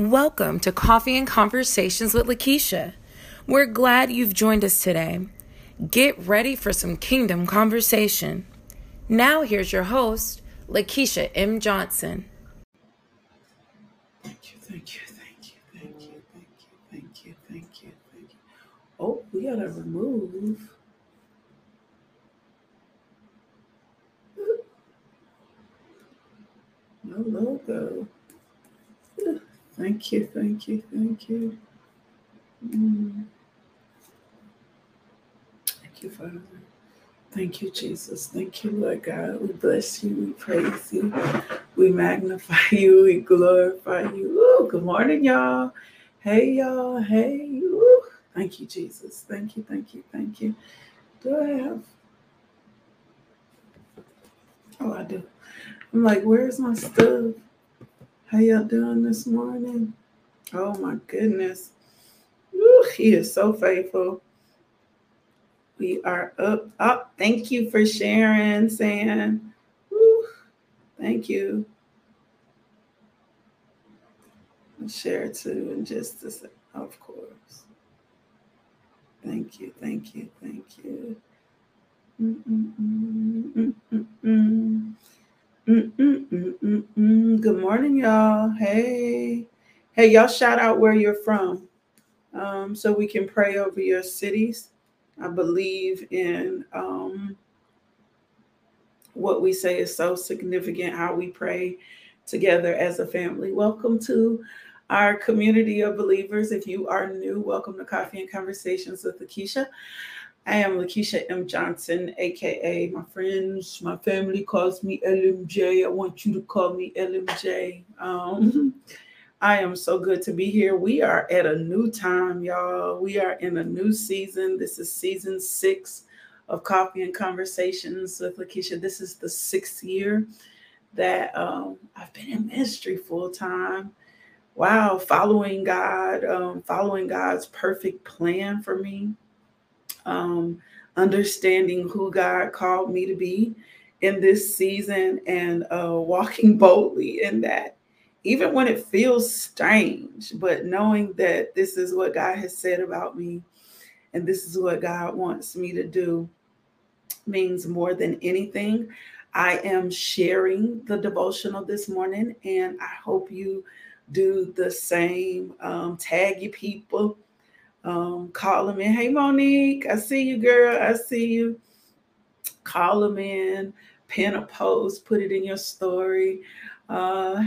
Welcome to Coffee and Conversations with Lakeisha. We're glad you've joined us today. Get ready for some kingdom conversation. Now here's your host, Lakeisha M. Johnson. Thank you. Oh, we gotta remove. No logo. Thank you. Thank you, Father. Thank you, Jesus. Thank you, Lord God. We bless you. We praise you. We magnify you. We glorify you. Ooh, good morning, y'all. Hey, y'all. Hey. Ooh. Thank you, Jesus. Thank you. Do I have? Oh, I do. I'm like, where's my stuff? How y'all doing this morning? Oh my goodness. Woo, he is so faithful. We are up. Oh, thank you for sharing, Sam. Woo, thank you. I'll share too in just a second, of course. Thank you. Good morning, y'all. Hey, y'all shout out where you're from so we can pray over your cities. I believe in what we say is so significant, how we pray together as a family. Welcome to our community of believers. If you are new, welcome to Coffee and Conversations with Lakeisha. I am Lakeisha M. Johnson, a.k.a. my friends, my family calls me LMJ. I want you to call me LMJ. I am so good to be here. We are at a new time, y'all. We are in a new season. This is season 6 of Coffee and Conversations with Lakeisha. This is the 6th year that I've been in ministry full time. Wow, following God, following God's perfect plan for me. Understanding who God called me to be in this season and walking boldly in that, even when it feels strange, but knowing that this is what God has said about me and this is what God wants me to do means more than anything. I am sharing the devotional this morning, and I hope you do the same. Tag your people. Call them in. Hey, Monique, I see you, girl. I see you. Call them in, pin a post, put it in your story. We're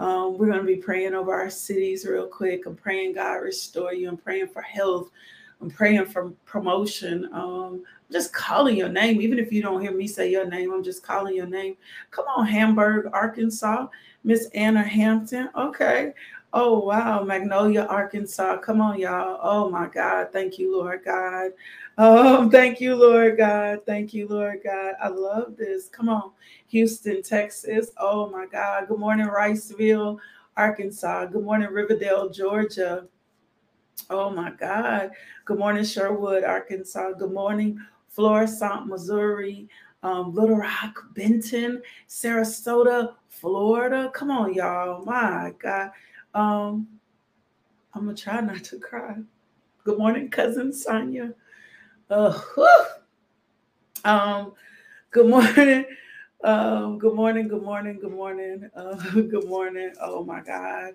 going to be praying over our cities real quick. I'm praying God restore you. I'm praying for health. I'm praying for promotion. I'm just calling your name. Even if you don't hear me say your name, I'm just calling your name. Come on, Hamburg, Arkansas. Miss Anna Hampton. Okay. Oh, wow. Magnolia, Arkansas. Come on, y'all. Oh, my God. Thank you, Lord God. Oh, thank you, Lord God. Thank you, Lord God. I love this. Come on. Houston, Texas. Oh, my God. Good morning, Riceville, Arkansas. Good morning, Riverdale, Georgia. Oh, my God. Good morning, Sherwood, Arkansas. Good morning, Florissant, Missouri. Little Rock, Benton, Sarasota, Florida. Come on, y'all. My God. I'm gonna try not to cry. Good morning, cousin Sonia. Good morning. Oh my God.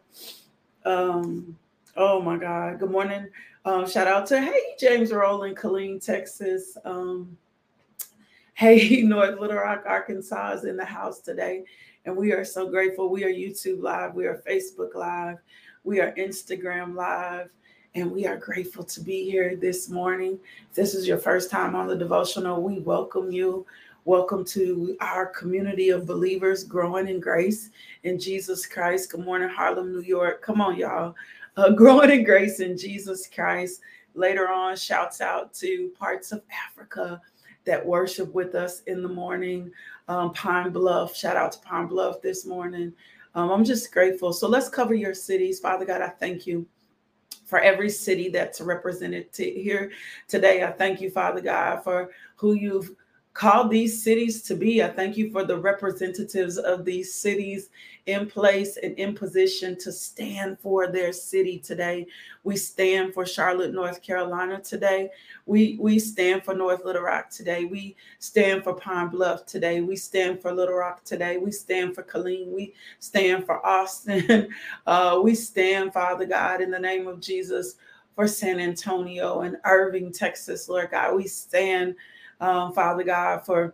Good morning. Shout out to hey James Rowland, Killeen, Texas. Hey North Little Rock, Arkansas is in the house today. And we are so grateful. We are YouTube Live. We are Facebook Live. We are Instagram Live. And we are grateful to be here this morning. If this is your first time on the devotional, we welcome you. Welcome to our community of believers growing in grace in Jesus Christ. Good morning, Harlem, New York. Come on, y'all. Growing in grace in Jesus Christ. Later on, shouts out to parts of Africa that worship with us in the morning. Pine Bluff, shout out to Pine Bluff this morning. I'm just grateful. So let's cover your cities. Father God, I thank you for every city that's represented here today. I thank you, Father God, for who you've Call these cities to be. I thank you for the representatives of these cities in place and in position to stand for their city today. We stand for Charlotte, North Carolina today. We stand for North Little Rock today. We stand for Pine Bluff today. We stand for Little Rock today. We stand for Killeen. We stand for Austin. We stand, Father God, in the name of Jesus, for San Antonio and Irving, Texas, Lord God. We stand, Father God, for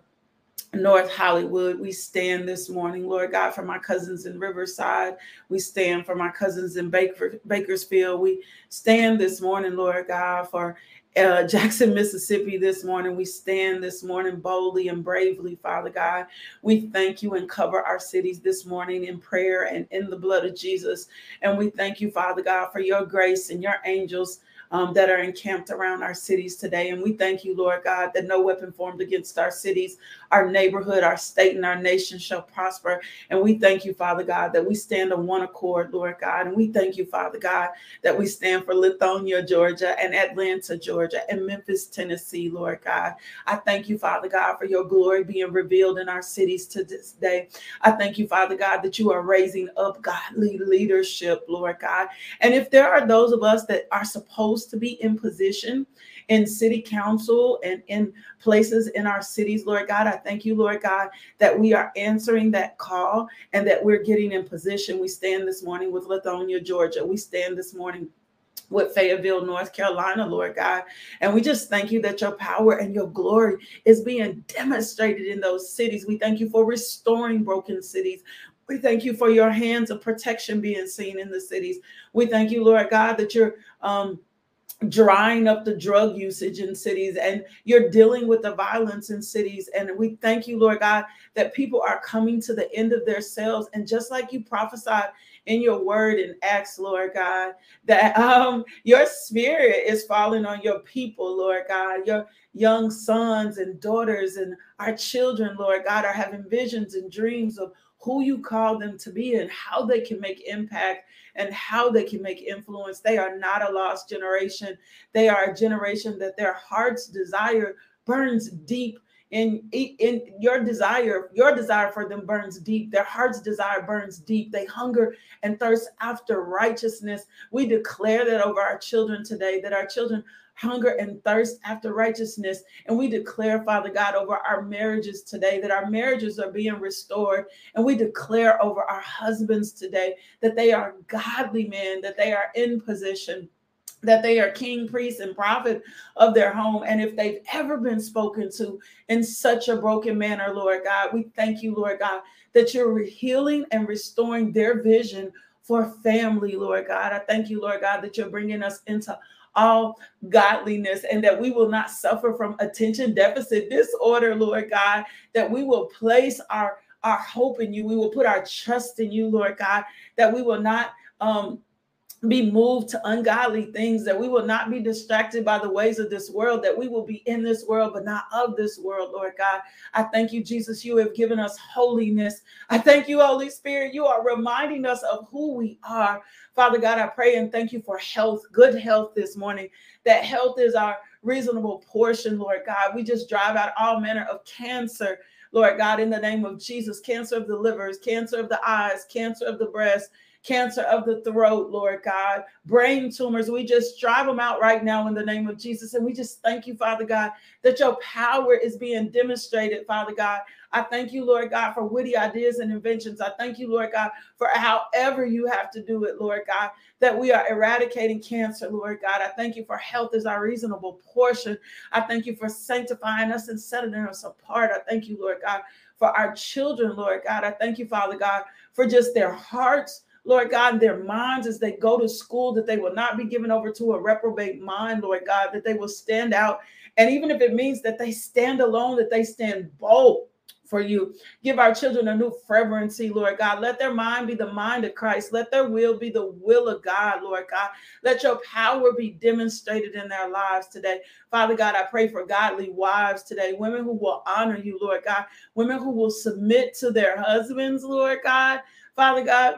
North Hollywood. We stand this morning, Lord God, for my cousins in Riverside. We stand for my cousins in Bakersfield. We stand this morning, Lord God, for Jackson, Mississippi this morning. We stand this morning boldly and bravely, Father God. We thank you and cover our cities this morning in prayer and in the blood of Jesus. And we thank you, Father God, for your grace and your angels that are encamped around our cities today. And we thank you, Lord God, that no weapon formed against our cities, our neighborhood, our state, and our nation shall prosper. And we thank you, Father God, that we stand on one accord, Lord God. And we thank you, Father God, that we stand for Lithonia, Georgia, and Atlanta, Georgia, and Memphis, Tennessee, Lord God. I thank you, Father God, for your glory being revealed in our cities to this day. I thank you, Father God, that you are raising up godly leadership, Lord God. And if there are those of us that are supposed to be in position in city council and in places in our cities, Lord God, I thank you, Lord God, that we are answering that call and that we're getting in position. We stand this morning with Lithonia, Georgia. We stand this morning with Fayetteville, North Carolina, Lord God. And we just thank you that your power and your glory is being demonstrated in those cities. We thank you for restoring broken cities. We thank you for your hands of protection being seen in the cities. We thank you, Lord God, that you're drying up the drug usage in cities and you're dealing with the violence in cities. And we thank you, Lord God, that people are coming to the end of their selves. And just like you prophesied in your word in Acts, Lord God, that your spirit is falling on your people, Lord God. Your young sons and daughters and our children, Lord God, are having visions and dreams of who you call them to be and how they can make impact and how they can make influence. They are not a lost generation. They are a generation that their heart's desire burns deep. In your desire for them burns deep. Their heart's desire burns deep. They hunger and thirst after righteousness. We declare that over our children today, that our children hunger and thirst after righteousness. And we declare, Father God, over our marriages today, that our marriages are being restored. And we declare over our husbands today that they are godly men, that they are in position, that they are king, priest, and prophet of their home. And if they've ever been spoken to in such a broken manner, Lord God, we thank you, Lord God, that you're healing and restoring their vision for family, Lord God. I thank you, Lord God, that you're bringing us into all godliness and that we will not suffer from attention deficit disorder, Lord God, that we will place our hope in you. We will put our trust in you, Lord God, that we will not be moved to ungodly things, that we will not be distracted by the ways of this world, that we will be in this world, but not of this world, Lord God. I thank you, Jesus, you have given us holiness. I thank you, Holy Spirit, you are reminding us of who we are. Father God, I pray and thank you for health, good health this morning, that health is our reasonable portion, Lord God. We just drive out all manner of cancer, Lord God, in the name of Jesus, cancer of the livers, cancer of the eyes, cancer of the breast, cancer of the throat, Lord God, brain tumors. We just drive them out right now in the name of Jesus. And we just thank you, Father God, that your power is being demonstrated, Father God. I thank you, Lord God, for witty ideas and inventions. I thank you, Lord God, for however you have to do it, Lord God, that we are eradicating cancer, Lord God. I thank you for health is our reasonable portion. I thank you for sanctifying us and setting us apart. I thank you, Lord God, for our children, Lord God. I thank you, Father God, for just their hearts, Lord God, their minds as they go to school, that they will not be given over to a reprobate mind, Lord God, that they will stand out. And even if it means that they stand alone, that they stand bold for you. Give our children a new fervency, Lord God. Let their mind be the mind of Christ. Let their will be the will of God, Lord God. Let your power be demonstrated in their lives today. Father God, I pray for godly wives today, women who will honor you, Lord God, women who will submit to their husbands, Lord God. Father God,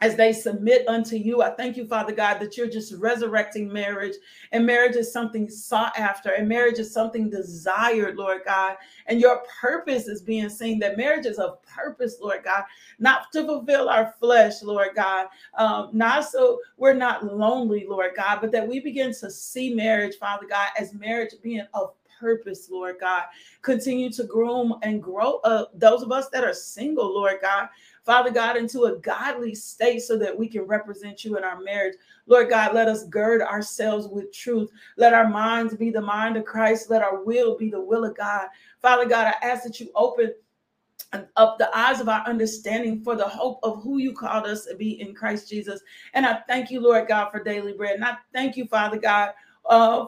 as they submit unto you. I thank you, Father God, that you're just resurrecting marriage, and marriage is something sought after, and marriage is something desired, Lord God, and your purpose is being seen, that marriage is of purpose, Lord God, not to fulfill our flesh, Lord God, not so we're not lonely, Lord God, but that we begin to see marriage, Father God, as marriage being of purpose, Lord God. Continue to groom and grow up those of us that are single, Lord God, Father God, into a godly state so that we can represent you in our marriage. Lord God, let us gird ourselves with truth. Let our minds be the mind of Christ. Let our will be the will of God. Father God, I ask that you open up the eyes of our understanding for the hope of who you called us to be in Christ Jesus. And I thank you, Lord God, for daily bread. And I thank you, Father God,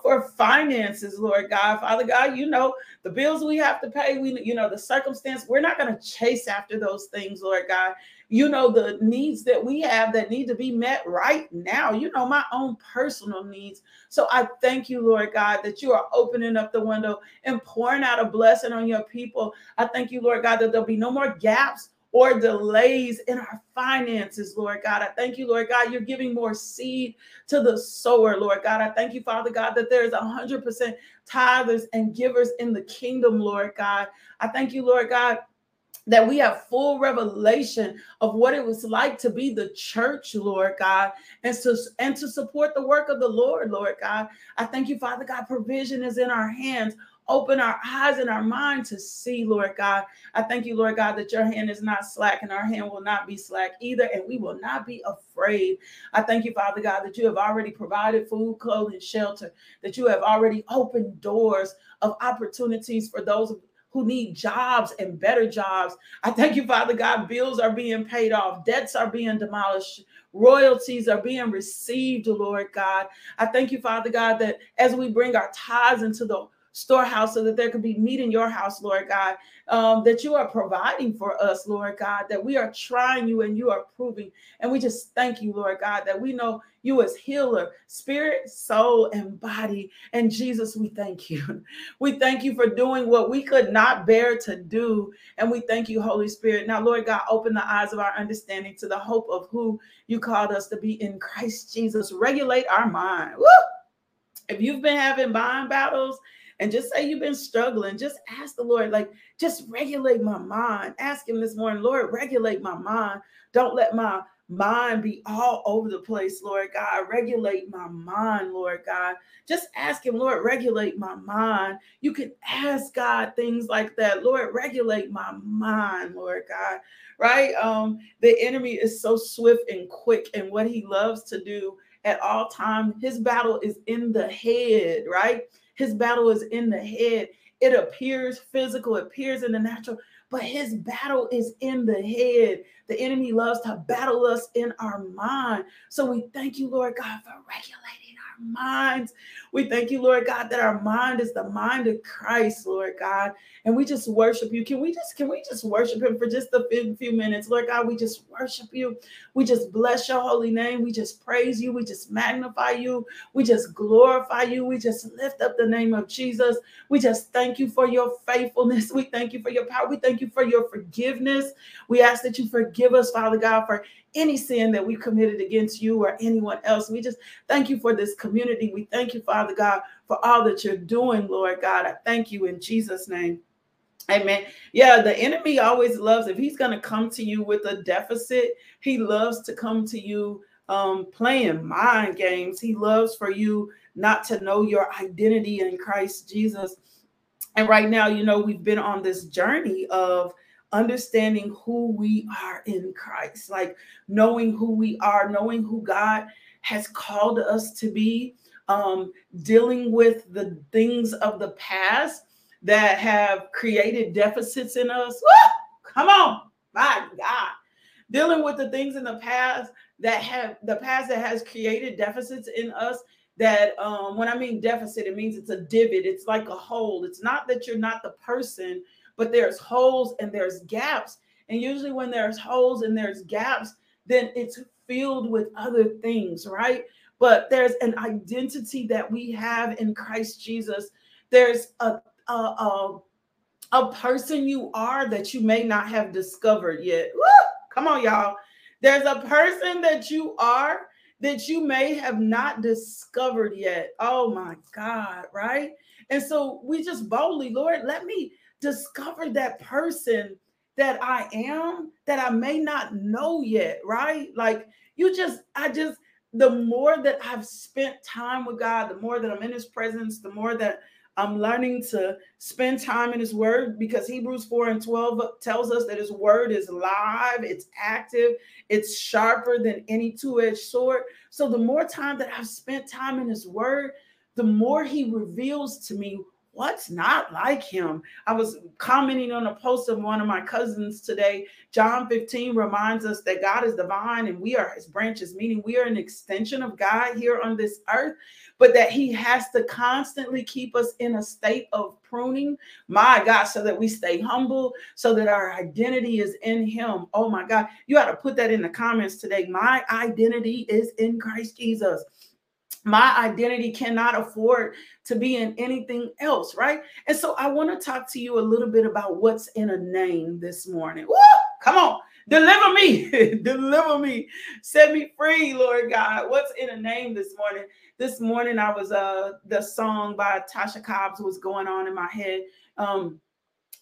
for finances, Lord God. Father God, you know the bills we have to pay. We, you know, the circumstance. We're not going to chase after those things, Lord God. You know the needs that we have that need to be met right now. You know my own personal needs. So I thank you, Lord God, that you are opening up the window and pouring out a blessing on your people. I thank you, Lord God, that there'll be no more gaps or delays in our finances, Lord God. I thank you, Lord God, you're giving more seed to the sower, Lord God. I thank you, Father God, that there's 100% tithers and givers in the kingdom, Lord God. I thank you, Lord God, that we have full revelation of what it was like to be the church, Lord God, and to support the work of the Lord, Lord God. I thank you, Father God, provision is in our hands. Open our eyes and our mind to see, Lord God. I thank you, Lord God, that your hand is not slack and our hand will not be slack either, and we will not be afraid. I thank you, Father God, that you have already provided food, clothing, shelter, that you have already opened doors of opportunities for those who need jobs and better jobs. I thank you, Father God, bills are being paid off, debts are being demolished, royalties are being received, Lord God. I thank you, Father God, that as we bring our tithes into the storehouse so that there could be meat in your house, Lord God, that you are providing for us, Lord God, that we are trying you and you are proving. And we just thank you, Lord God, that we know you as healer, spirit, soul, and body. And Jesus, we thank you. We thank you for doing what we could not bear to do. And we thank you, Holy Spirit. Now, Lord God, open the eyes of our understanding to the hope of who you called us to be in Christ Jesus. Regulate our mind. Woo! If you've been having mind battles, and just say you've been struggling, just ask the Lord, like, just regulate my mind. Ask him this morning, Lord, regulate my mind. Don't let my mind be all over the place, Lord God. Regulate my mind, Lord God. Just ask him, Lord, regulate my mind. You can ask God things like that. Lord, regulate my mind, Lord God, right? The enemy is so swift and quick, and what he loves to do at all time, his battle is in the head, right? His battle is in the head. It appears physical, it appears in the natural, but his battle is in the head. The enemy loves to battle us in our mind. So we thank you, Lord God, for regulating our minds. We thank you, Lord God, that our mind is the mind of Christ, Lord God. And we just worship you. Can we just worship him for just a few minutes? Lord God, we just worship you. We just bless your holy name. We just praise you. We just magnify you. We just glorify you. We just lift up the name of Jesus. We just thank you for your faithfulness. We thank you for your power. We thank you for your forgiveness. We ask that you forgive us, Father God, for any sin that we committed against you or anyone else. We just thank you for this community. We thank you, Father God, for all that you're doing, Lord God. I thank you in Jesus' name. Amen. Yeah, the enemy always loves, if he's going to come to you with a deficit, he loves to come to you playing mind games. He loves for you not to know your identity in Christ Jesus. And right now, you know, we've been on this journey of understanding who we are in Christ, like knowing who we are, knowing who God has called us to be, dealing with the things of the past that have created deficits in us. Woo! Come on, my God. Dealing with the things in the past that have has created deficits in us. That when I mean deficit, it means it's a divot. It's like a hole. It's not that you're not the person, but there's holes and there's gaps. And usually when there's holes and there's gaps, then it's filled with other things, right? But there's an identity that we have in Christ Jesus. There's a person you are that you may not have discovered yet. Woo! Come on, y'all. There's a person that you are that you may have not discovered yet. Oh my God, right? And so we just boldly, Lord, let me discover that person that I am, that I may not know yet, right? Like the more that I've spent time with God, the more that I'm in his presence, the more that I'm learning to spend time in his word, because Hebrews 4:12 tells us that his word is live, it's active, it's sharper than any two-edged sword. So the more time that I've spent time in his word, the more he reveals to me what's not like him. I was commenting on a post of one of my cousins today. John 15 reminds us that God is the vine and we are his branches, meaning we are an extension of God here on this earth, but that he has to constantly keep us in a state of pruning, my God, so that we stay humble, so that our identity is in him. Oh my God, you ought to put that in the comments today. My identity is in Christ Jesus. My identity cannot afford to be in anything else, right? And so I want to talk to you a little bit about what's in a name this morning. Woo! Come on, deliver me, deliver me, set me free, Lord God. What's in a name this morning? This morning I was, the song by Tasha Cobbs was going on in my head.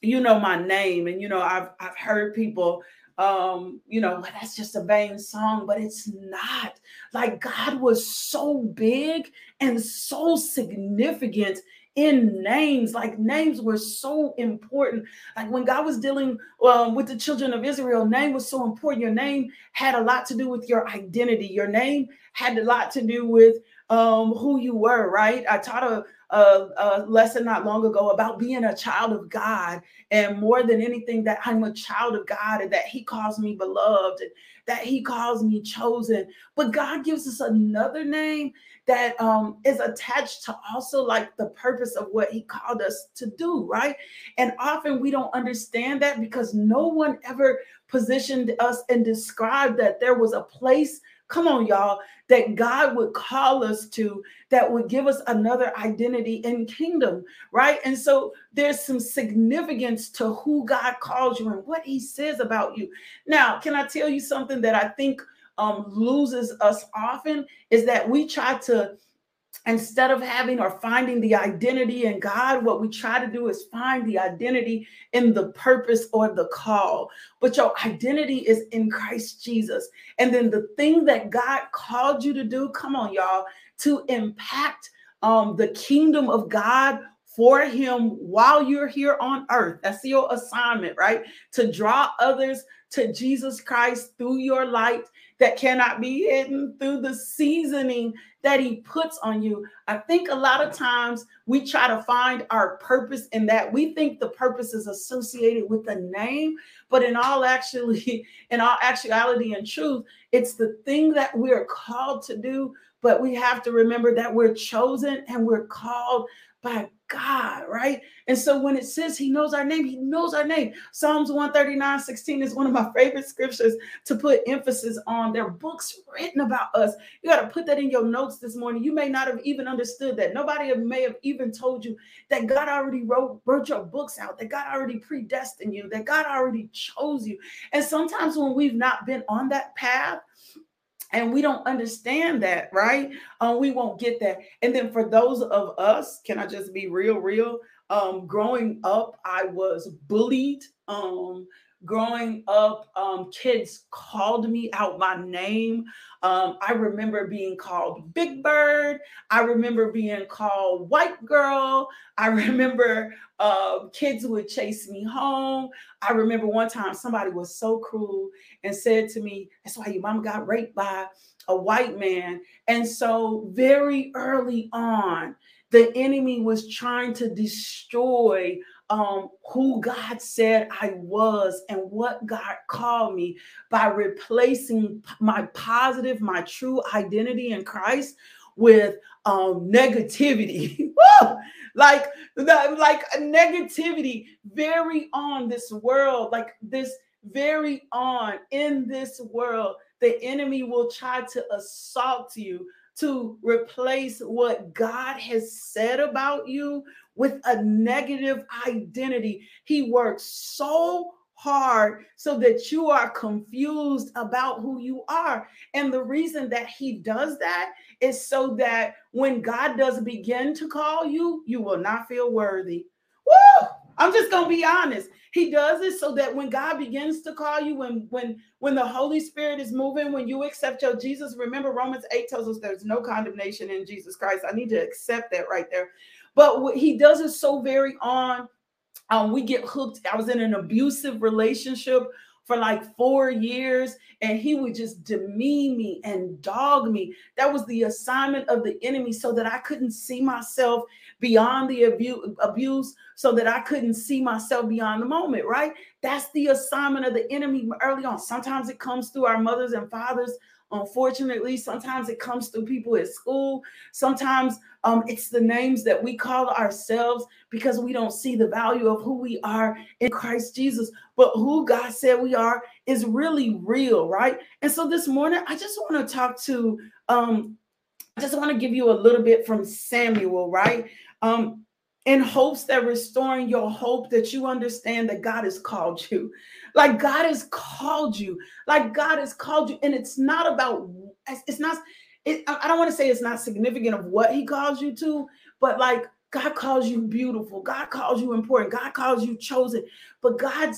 You know my name, and you know I've heard people. You know, that's just a vain song, but it's not. Like, God was so big and so significant in names. Like, names were so important. Like, when God was dealing with the children of Israel, name was so important. Your name had a lot to do with your identity. Your name had a lot to do with who you were, right? I taught a lesson not long ago about being a child of God, and more than anything that I'm a child of God, and that he calls me beloved, and that he calls me chosen. But God gives us another name that is attached to also like the purpose of what he called us to do, right? And often we don't understand that because no one ever positioned us and described that there was a place, come on, y'all, that God would call us to, that would give us another identity in kingdom, right? And so there's some significance to who God calls you and what he says about you. Now, can I tell you something that I think loses us often is that we try to, instead of having or finding the identity in God, what we try to do is find the identity in the purpose or the call. But your identity is in Christ Jesus. And then the thing that God called you to do, come on, y'all, to impact the kingdom of God for him while you're here on earth. That's your assignment, right? To draw others to Jesus Christ through your light that cannot be hidden, through the seasoning that he puts on you. I think a lot of times we try to find our purpose in that. We think the purpose is associated with the name, but in all actuality and truth, it's the thing that we're called to do. But we have to remember that we're chosen and we're called by God, right? And so when it says he knows our name, he knows our name. Psalms 139:16 is one of my favorite scriptures to put emphasis on. There are books written about us. You got to put that in your notes this morning. You may not have even understood that. Nobody may have even told you that God already wrote your books out, that God already predestined you, that God already chose you. And sometimes when we've not been on that path, and we don't understand that, right? We won't get that. And then for those of us, can I just be real? Growing up, I was bullied. Growing up, kids called me out my name. I remember being called Big Bird. I remember being called White Girl. I remember kids would chase me home. I remember one time somebody was so cruel and said to me, "That's why your mom got raped by a white man." And so very early on, the enemy was trying to destroy who God said I was and what God called me by replacing my positive, my true identity in Christ with negativity. like negativity very on this world, like this very on in this world, the enemy will try to assault you to replace what God has said about you with a negative identity. He works so hard so that you are confused about who you are. And the reason that he does that is so that when God does begin to call you, you will not feel worthy. Woo! I'm just going to be honest. He does it so that when God begins to call you, when the Holy Spirit is moving, when you accept your Jesus, remember Romans 8 tells us there's no condemnation in Jesus Christ. I need to accept that right there. But he does it so very on. We get hooked. I was in an abusive relationship for like 4 years, and he would just demean me and dog me. That was the assignment of the enemy, so that I couldn't see myself beyond the abuse, so that I couldn't see myself beyond the moment, right? That's the assignment of the enemy early on. Sometimes it comes through our mothers and fathers. Unfortunately, sometimes it comes through people at school. Sometimes it's the names that we call ourselves because we don't see the value of who we are in Christ Jesus. But who God said we are is really real, right? And so this morning, I just want to talk to, I just want to give you a little bit from Samuel, right? In hopes that restoring your hope, that you understand that God has called you. Like God has called you. Like God has called you. And it's not about, I don't want to say it's not significant of what he calls you to, but like God calls you beautiful. God calls you important. God calls you chosen. But God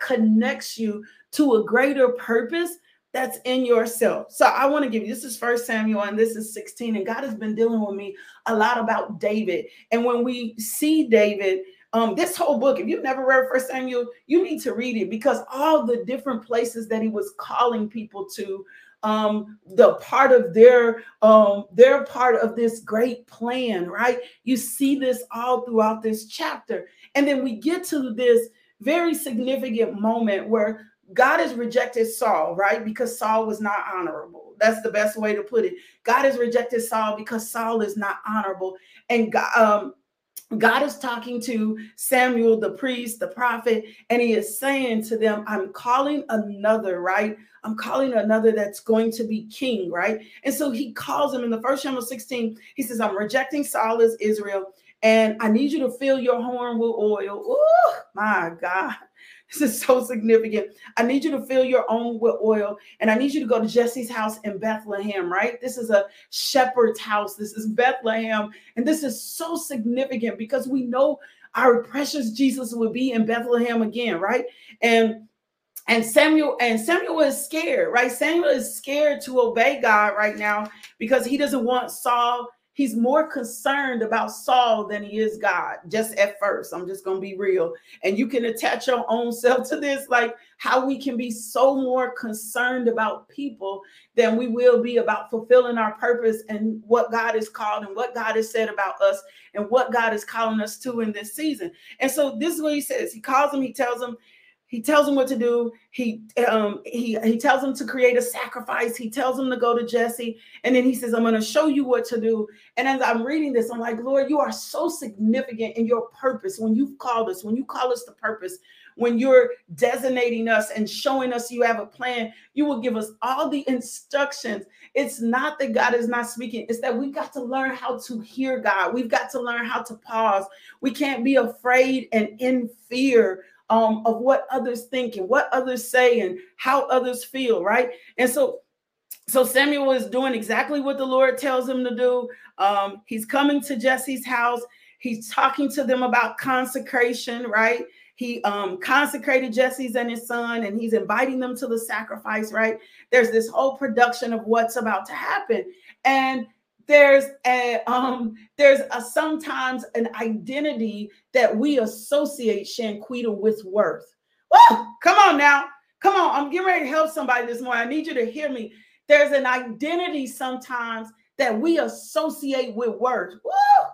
connects you to a greater purpose that's in yourself. So I want to give you, this is 1 Samuel and this is 16. And God has been dealing with me a lot about David. And when we see David, this whole book, if you've never read 1 Samuel, you need to read it because all the different places that he was calling people to, the part of their part of this great plan, right? You see this all throughout this chapter. And then we get to this very significant moment where God has rejected Saul, right? Because Saul was not honorable. That's the best way to put it. God has rejected Saul because Saul is not honorable. And God is talking to Samuel, the priest, the prophet, and he is saying to them, I'm calling another, right? I'm calling another that's going to be king, right? And so he calls him in the 1st Samuel 16. He says, I'm rejecting Saul as Israel, and I need you to fill your horn with oil. Oh, my God. This is so significant. I need you to fill your own with oil, and I need you to go to Jesse's house in Bethlehem, right? This is a shepherd's house. This is Bethlehem, and this is so significant because we know our precious Jesus will be in Bethlehem again, right? And Samuel is scared, right? Samuel is scared to obey God right now because he doesn't want Saul. He's more concerned about Saul than he is God, just at first. I'm just going to be real. And you can attach your own self to this, like how we can be so more concerned about people than we will be about fulfilling our purpose and what God has called and what God has said about us and what God is calling us to in this season. And so this is what he says. He calls him, he tells him what to do. He tells him to create a sacrifice. He tells him to go to Jesse. And then he says, I'm going to show you what to do. And as I'm reading this, I'm like, Lord, you are so significant in your purpose. When you've called us, when you call us to purpose, when you're designating us and showing us you have a plan, you will give us all the instructions. It's not that God is not speaking. It's that we've got to learn how to hear God. We've got to learn how to pause. We can't be afraid and in fear of what others think and what others say and how others feel, right? And so Samuel is doing exactly what the Lord tells him to do. He's coming to Jesse's house. He's talking to them about consecration, right? He consecrated Jesse's and his son, and he's inviting them to the sacrifice, right? There's this whole production of what's about to happen. And there's sometimes an identity that we associate, Shanquita, with worth. Woo! Come on now. Come on. I'm getting ready to help somebody this morning. I need you to hear me. There's an identity sometimes that we associate with worth. Woo!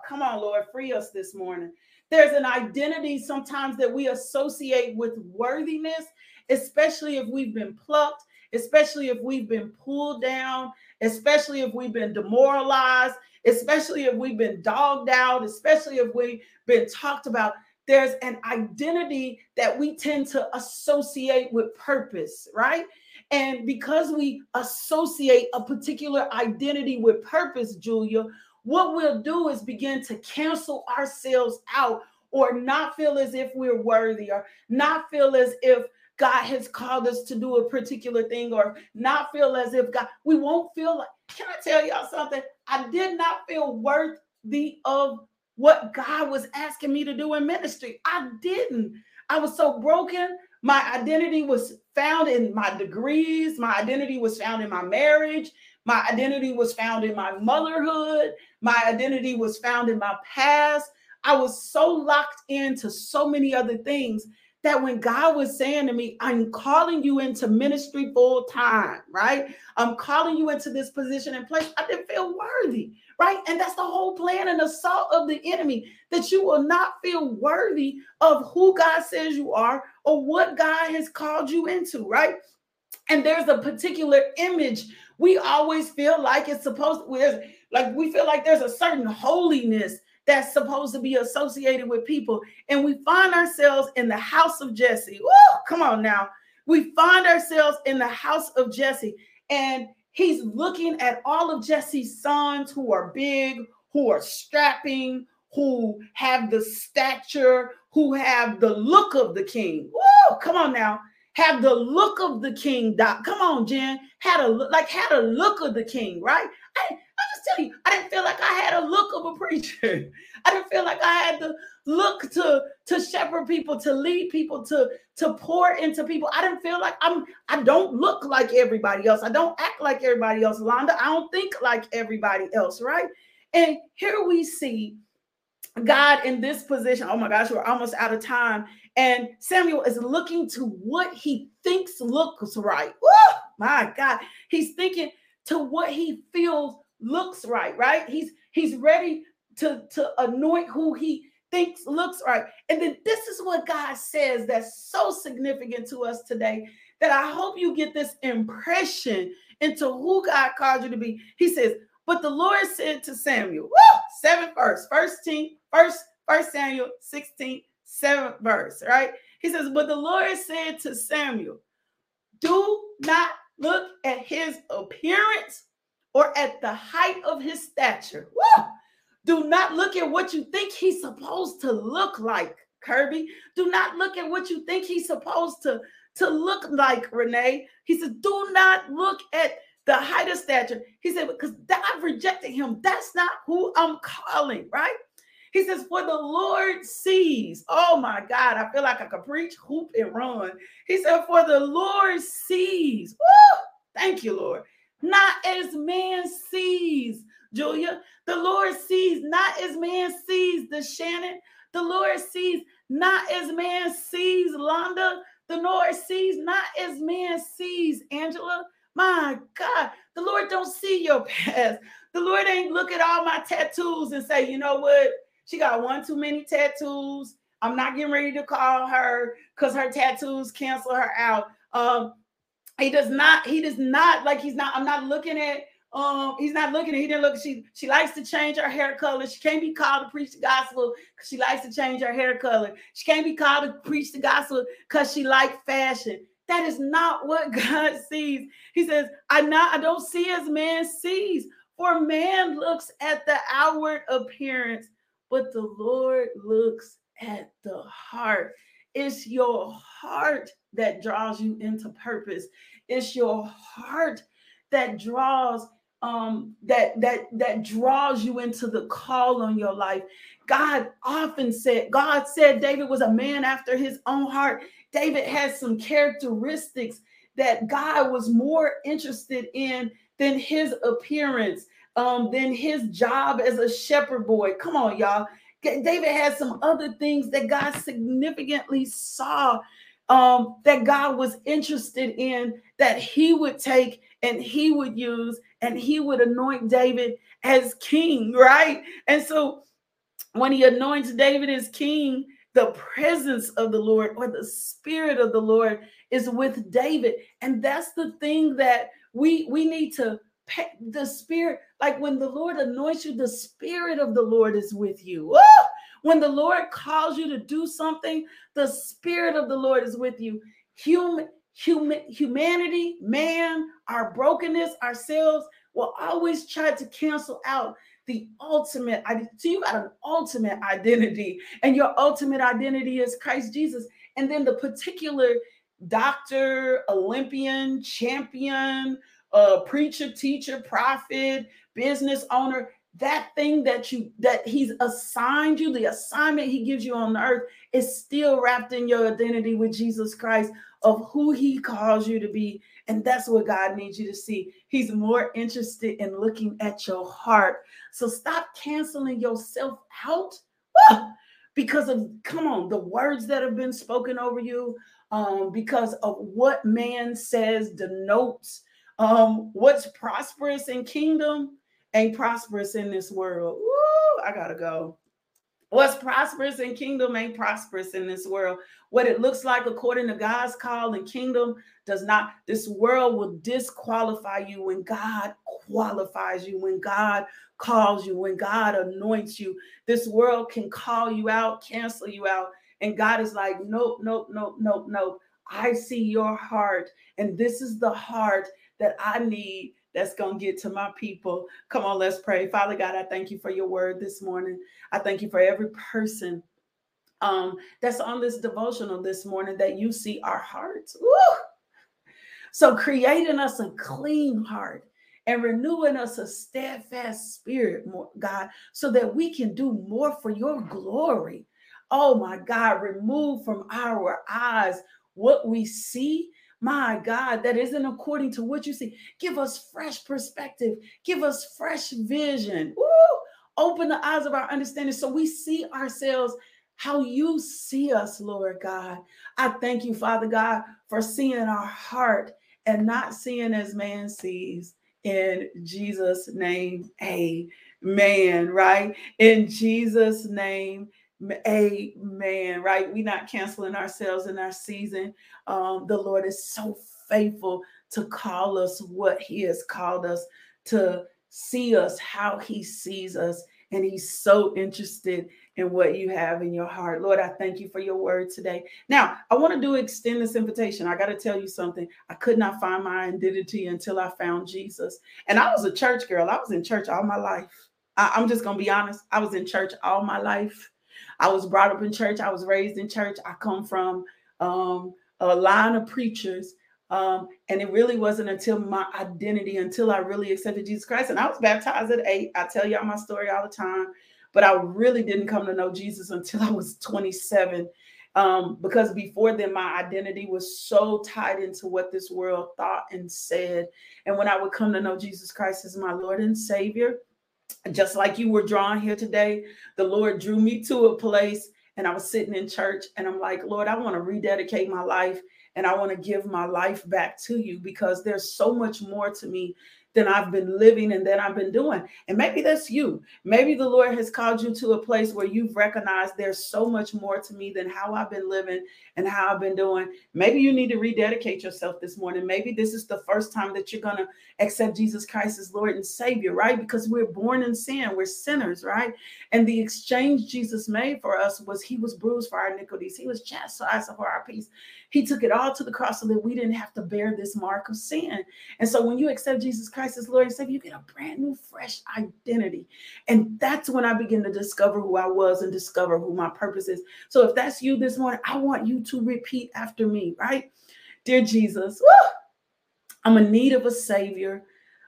Come on, Lord. Free us this morning. There's an identity sometimes that we associate with worthiness, especially if we've been plucked, especially if we've been pulled down, especially if we've been demoralized, especially if we've been dogged out, especially if we've been talked about. There's an identity that we tend to associate with purpose, right? And because we associate a particular identity with purpose, Julia, what we'll do is begin to cancel ourselves out or not feel as if we're worthy, or not feel as if God has called us to do a particular thing, or not feel as if God, we won't feel like, can I tell y'all something? I did not feel worthy of what God was asking me to do in ministry. I didn't. I was so broken. My identity was found in my degrees. My identity was found in my marriage. My identity was found in my motherhood. My identity was found in my past. I was so locked into so many other things that when God was saying to me, I'm calling you into ministry full time, right? I'm calling you into this position and place, I didn't feel worthy, right? And that's the whole plan and assault of the enemy, that you will not feel worthy of who God says you are or what God has called you into, right? And there's a particular image we always feel like it's supposed to, like we feel like there's a certain holiness that's supposed to be associated with people. And we find ourselves in the house of Jesse. Woo, come on now. We find ourselves in the house of Jesse. And he's looking at all of Jesse's sons who are big, who are strapping, who have the stature, who have the look of the king. Woo, come on now. Have the look of the king, Doc. Come on, Jen. Had a look of the king, right? I'll just tell you, I didn't feel like I had a look of a preacher. I didn't feel like I had the look to shepherd people, to lead people, to pour into people. I didn't feel like I don't look like everybody else. I don't act like everybody else, Londa. I don't think like everybody else, right? And here we see God in this position. Oh my gosh, we're almost out of time. And Samuel is looking to what he thinks looks right. Oh my God. He's thinking to what he feels looks right, right? He's ready to anoint who he thinks looks right. And then this is what God says that's so significant to us today that I hope you get this impression into who God called you to be. He says, but the Lord said to Samuel, woo, 7 verse, 1 Samuel 16, 7 verse, right? He says, but the Lord said to Samuel, do not look at his appearance or at the height of his stature. Woo! Do not look at what you think he's supposed to look like, Kirby. Do not look at what you think he's supposed to look like, Renee. He says, do not look at the height of stature. He said, because I've rejected him. That's not who I'm calling, right? He says, for the Lord sees. Oh my God, I feel like I could preach, hoop, and run. He said, for the Lord sees. Woo! Thank you, Lord. Not as man sees, Julia. The Lord sees, not as man sees, the Shannon. The Lord sees, not as man sees, Londa. The Lord sees, not as man sees, Angela. My God, the Lord don't see your past. The Lord ain't look at all my tattoos and say, you know what? She got one too many tattoos. I'm not getting ready to call her because her tattoos cancel her out. She likes to change her hair color. She can't be called to preach the gospel because she likes to change her hair color. She can't be called to preach the gospel because she likes fashion. That is not what God sees. He says, I don't see as man sees, for man looks at the outward appearance, but the Lord looks at the heart. It's your heart that draws you into purpose. It's your heart that draws draws you into the call on your life. God said David was a man after his own heart. David had some characteristics that God was more interested in than his appearance, than his job as a shepherd boy. Come on, y'all. David had some other things that God significantly saw that God was interested in, that he would take and he would use and he would anoint David as king, right? And so when he anoints David as king, the presence of the Lord or the spirit of the Lord is with David. And that's the thing that we need to pay the spirit. Like when the Lord anoints you, the spirit of the Lord is with you. Woo! When the Lord calls you to do something, the spirit of the Lord is with you. Humanity, man, our brokenness, ourselves will always try to cancel out the ultimate identity. So you got an ultimate identity, and your ultimate identity is Christ Jesus. And then the particular doctor, Olympian, champion, preacher, teacher, prophet, business owner, that thing that you, that he's assigned you, the assignment he gives you on the earth is still wrapped in your identity with Jesus Christ, of who he calls you to be. And that's what God needs you to see. He's more interested in looking at your heart. So stop canceling yourself out because of, come on, the words that have been spoken over you, because of what man says denotes what's prosperous in kingdom ain't prosperous in this world. Woo, I gotta go. What's prosperous in kingdom ain't prosperous in this world. What it looks like according to God's call and kingdom does not, this world will disqualify you when God qualifies you, when God calls you, when God anoints you. This world can call you out, cancel you out. And God is like, nope, nope, nope, nope, nope. I see your heart. And this is the heart that I need. That's going to get to my people. Come on, let's pray. Father God, I thank you for your word this morning. I thank you for every person that's on this devotional this morning, that you see our hearts. Woo! So create in us a clean heart and renew in us a steadfast spirit, God, so that we can do more for your glory. Oh my God, remove from our eyes what we see, my God, that isn't according to what you see. Give us fresh perspective. Give us fresh vision. Woo! Open the eyes of our understanding so we see ourselves how you see us, Lord God. I thank you, Father God, for seeing our heart and not seeing as man sees. In Jesus' name, amen, right? In Jesus' name, amen, right? We're not canceling ourselves in our season. The Lord is so faithful to call us what he has called us, to see us how he sees us. And he's so interested in what you have in your heart. Lord, I thank you for your word today. Now, I want to extend this invitation. I got to tell you something. I could not find my identity until I found Jesus. And I was a church girl. I was in church all my life. I'm just going to be honest. I was in church all my life. I was brought up in church. I was raised in church. I come from a line of preachers. And it really wasn't until my identity, until I really accepted Jesus Christ. And I was baptized at 8. I tell y'all my story all the time. But I really didn't come to know Jesus until I was 27. Because before then, my identity was so tied into what this world thought and said. And when I would come to know Jesus Christ as my Lord and Savior, just like you were drawn here today, the Lord drew me to a place, and I was sitting in church, and I'm like, Lord, I want to rededicate my life, and I want to give my life back to you, because there's so much more to me than I've been living and that I've been doing. And maybe that's you. Maybe the Lord has called you to a place where you've recognized there's so much more to me than how I've been living and how I've been doing. Maybe you need to rededicate yourself this morning. Maybe this is the first time that you're going to accept Jesus Christ as Lord and Savior, right? Because we're born in sin. We're sinners, right? And the exchange Jesus made for us was he was bruised for our iniquities. He was chastised for our peace. He took it all to the cross so that we didn't have to bear this mark of sin. And so when you accept Jesus Christ as Lord and Savior, you get a brand new, fresh identity. And that's when I begin to discover who I was and discover who my purpose is. So if that's you this morning, I want you to repeat after me, right? Dear Jesus, woo, I'm in need of a Savior.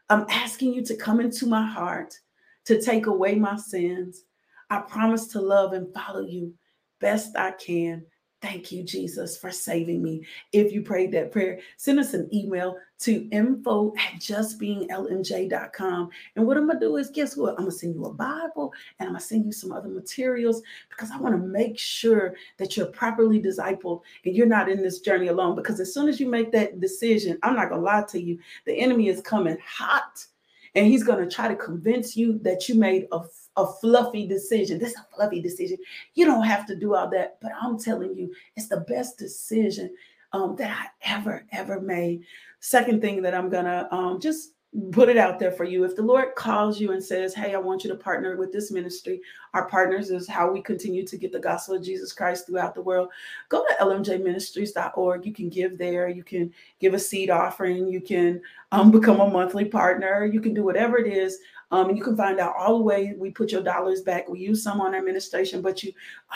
I'm asking you to come into my heart, to take away my sins. I promise to love and follow you best I can. Thank you, Jesus, for saving me. If you prayed that prayer, send us an email to info@justbeinglmj.com. And what I'm going to do is, guess what? I'm going to send you a Bible, and I'm going to send you some other materials, because I want to make sure that you're properly discipled and you're not in this journey alone. Because as soon as you make that decision, I'm not going to lie to you, the enemy is coming hot, and he's going to try to convince you that you made a fluffy decision. That's a fluffy decision. You don't have to do all that. But I'm telling you, it's the best decision that I ever made. Second thing that I'm going to just put it out there for you. If the Lord calls you and says, hey, I want you to partner with this ministry. Our partners is how we continue to get the gospel of Jesus Christ throughout the world. Go to lmjministries.org. You can give there. You can give a seed offering. You can become a monthly partner. You can do whatever it is. You can find out all the ways we put your dollars back. We use some on our administration, but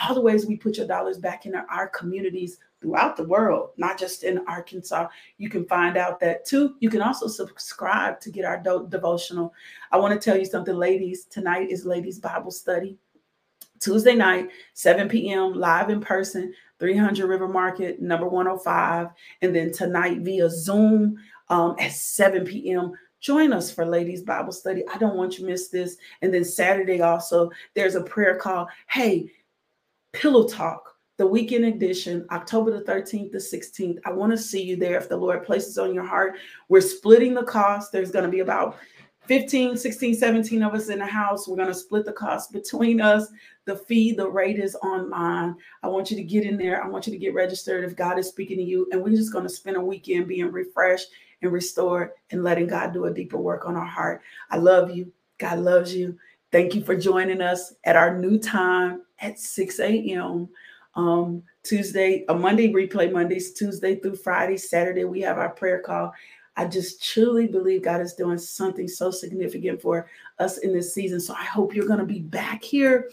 all the ways we put your dollars back in our communities throughout the world, not just in Arkansas. You can find out that too. You can also subscribe to get our devotional. I want to tell you something, ladies. Tonight is Ladies Bible Study. Tuesday night, 7 p.m., live in person, 300 River Market, number 105. And then tonight via Zoom at 7 p.m., join us for Ladies Bible Study. I don't want you to miss this. And then Saturday also, there's a prayer call. Hey, Pillow Talk. The weekend edition, October the 13th to 16th. I want to see you there if the Lord places on your heart. We're splitting the cost. There's going to be about 15, 16, 17 of us in the house. We're going to split the cost between us. The fee, the rate is online. I want you to get in there. I want you to get registered if God is speaking to you. And we're just going to spend a weekend being refreshed and restored and letting God do a deeper work on our heart. I love you. God loves you. Thank you for joining us at our new time at 6 a.m. Monday replay Mondays, Tuesday through Friday, Saturday, we have our prayer call. I just truly believe God is doing something so significant for us in this season. So I hope you're going to be back here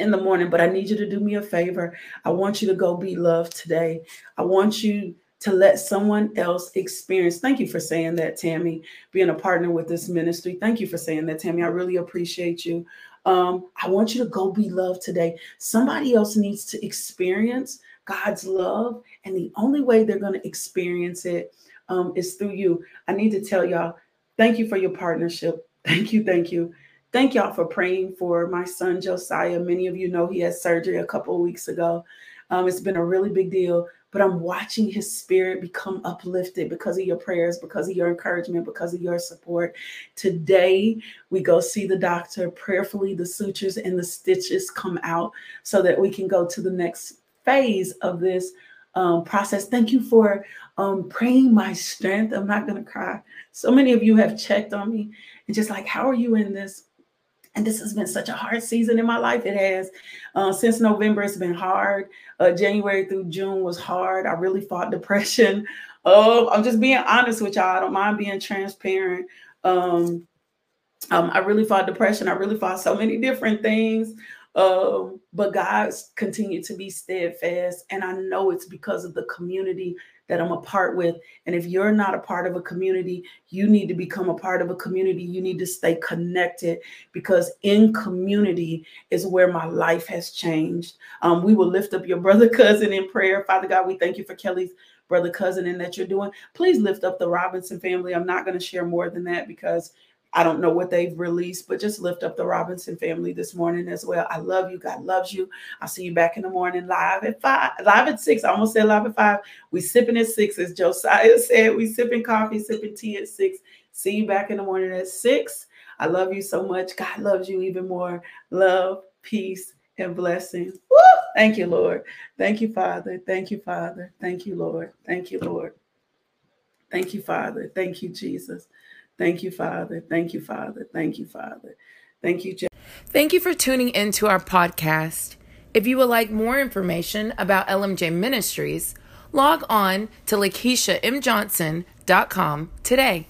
in the morning, but I need you to do me a favor. I want you to go be loved today. I want you to let someone else experience. Thank you for saying that, Tammy, being a partner with this ministry. Thank you for saying that, Tammy. I really appreciate you. I want you to go be loved today. Somebody else needs to experience God's love. And the only way they're going to experience it is through you. I need to tell y'all, thank you for your partnership. Thank you. Thank you. Thank y'all for praying for my son, Josiah. Many of you know he had surgery a couple of weeks ago. It's been a really big deal, but I'm watching his spirit become uplifted because of your prayers, because of your encouragement, because of your support. Today, we go see the doctor. Prayerfully, the sutures and the stitches come out so that we can go to the next phase of this process. Thank you for praying my strength. I'm not going to cry. So many of you have checked on me and just like, how are you in this? And this has been such a hard season in my life. It has. Since November, it's been hard. January through June was hard. I really fought depression. Oh, I'm just being honest with y'all. I don't mind being transparent. I really fought depression. I really fought so many different things. But God's continued to be steadfast. And I know it's because of the community that I'm a part with. And if you're not a part of a community, you need to become a part of a community. You need to stay connected because in community is where my life has changed. We will lift up your brother cousin in prayer. Father God, we thank you for Kelly's brother cousin and that you're doing. Please lift up the Robinson family. I'm not going to share more than that because I don't know what they've released, but just lift up the Robinson family this morning as well. I love you. God loves you. I'll see you back in the morning live at 6. I almost said live at 5. We sipping at 6, as Josiah said. We sipping coffee, sipping tea at 6. See you back in the morning at 6. I love you so much. God loves you even more. Love, peace, and blessings. Woo! Thank you, Lord. Thank you, Father. Thank you, Father. Thank you, Lord. Thank you, Lord. Thank you, Father. Thank you, Jesus. Thank you, Father. Thank you, Father. Thank you, Father. Thank you, Jesus. Thank you for tuning into our podcast. If you would like more information about LMJ Ministries, log on to LakeishaMJohnson.com today.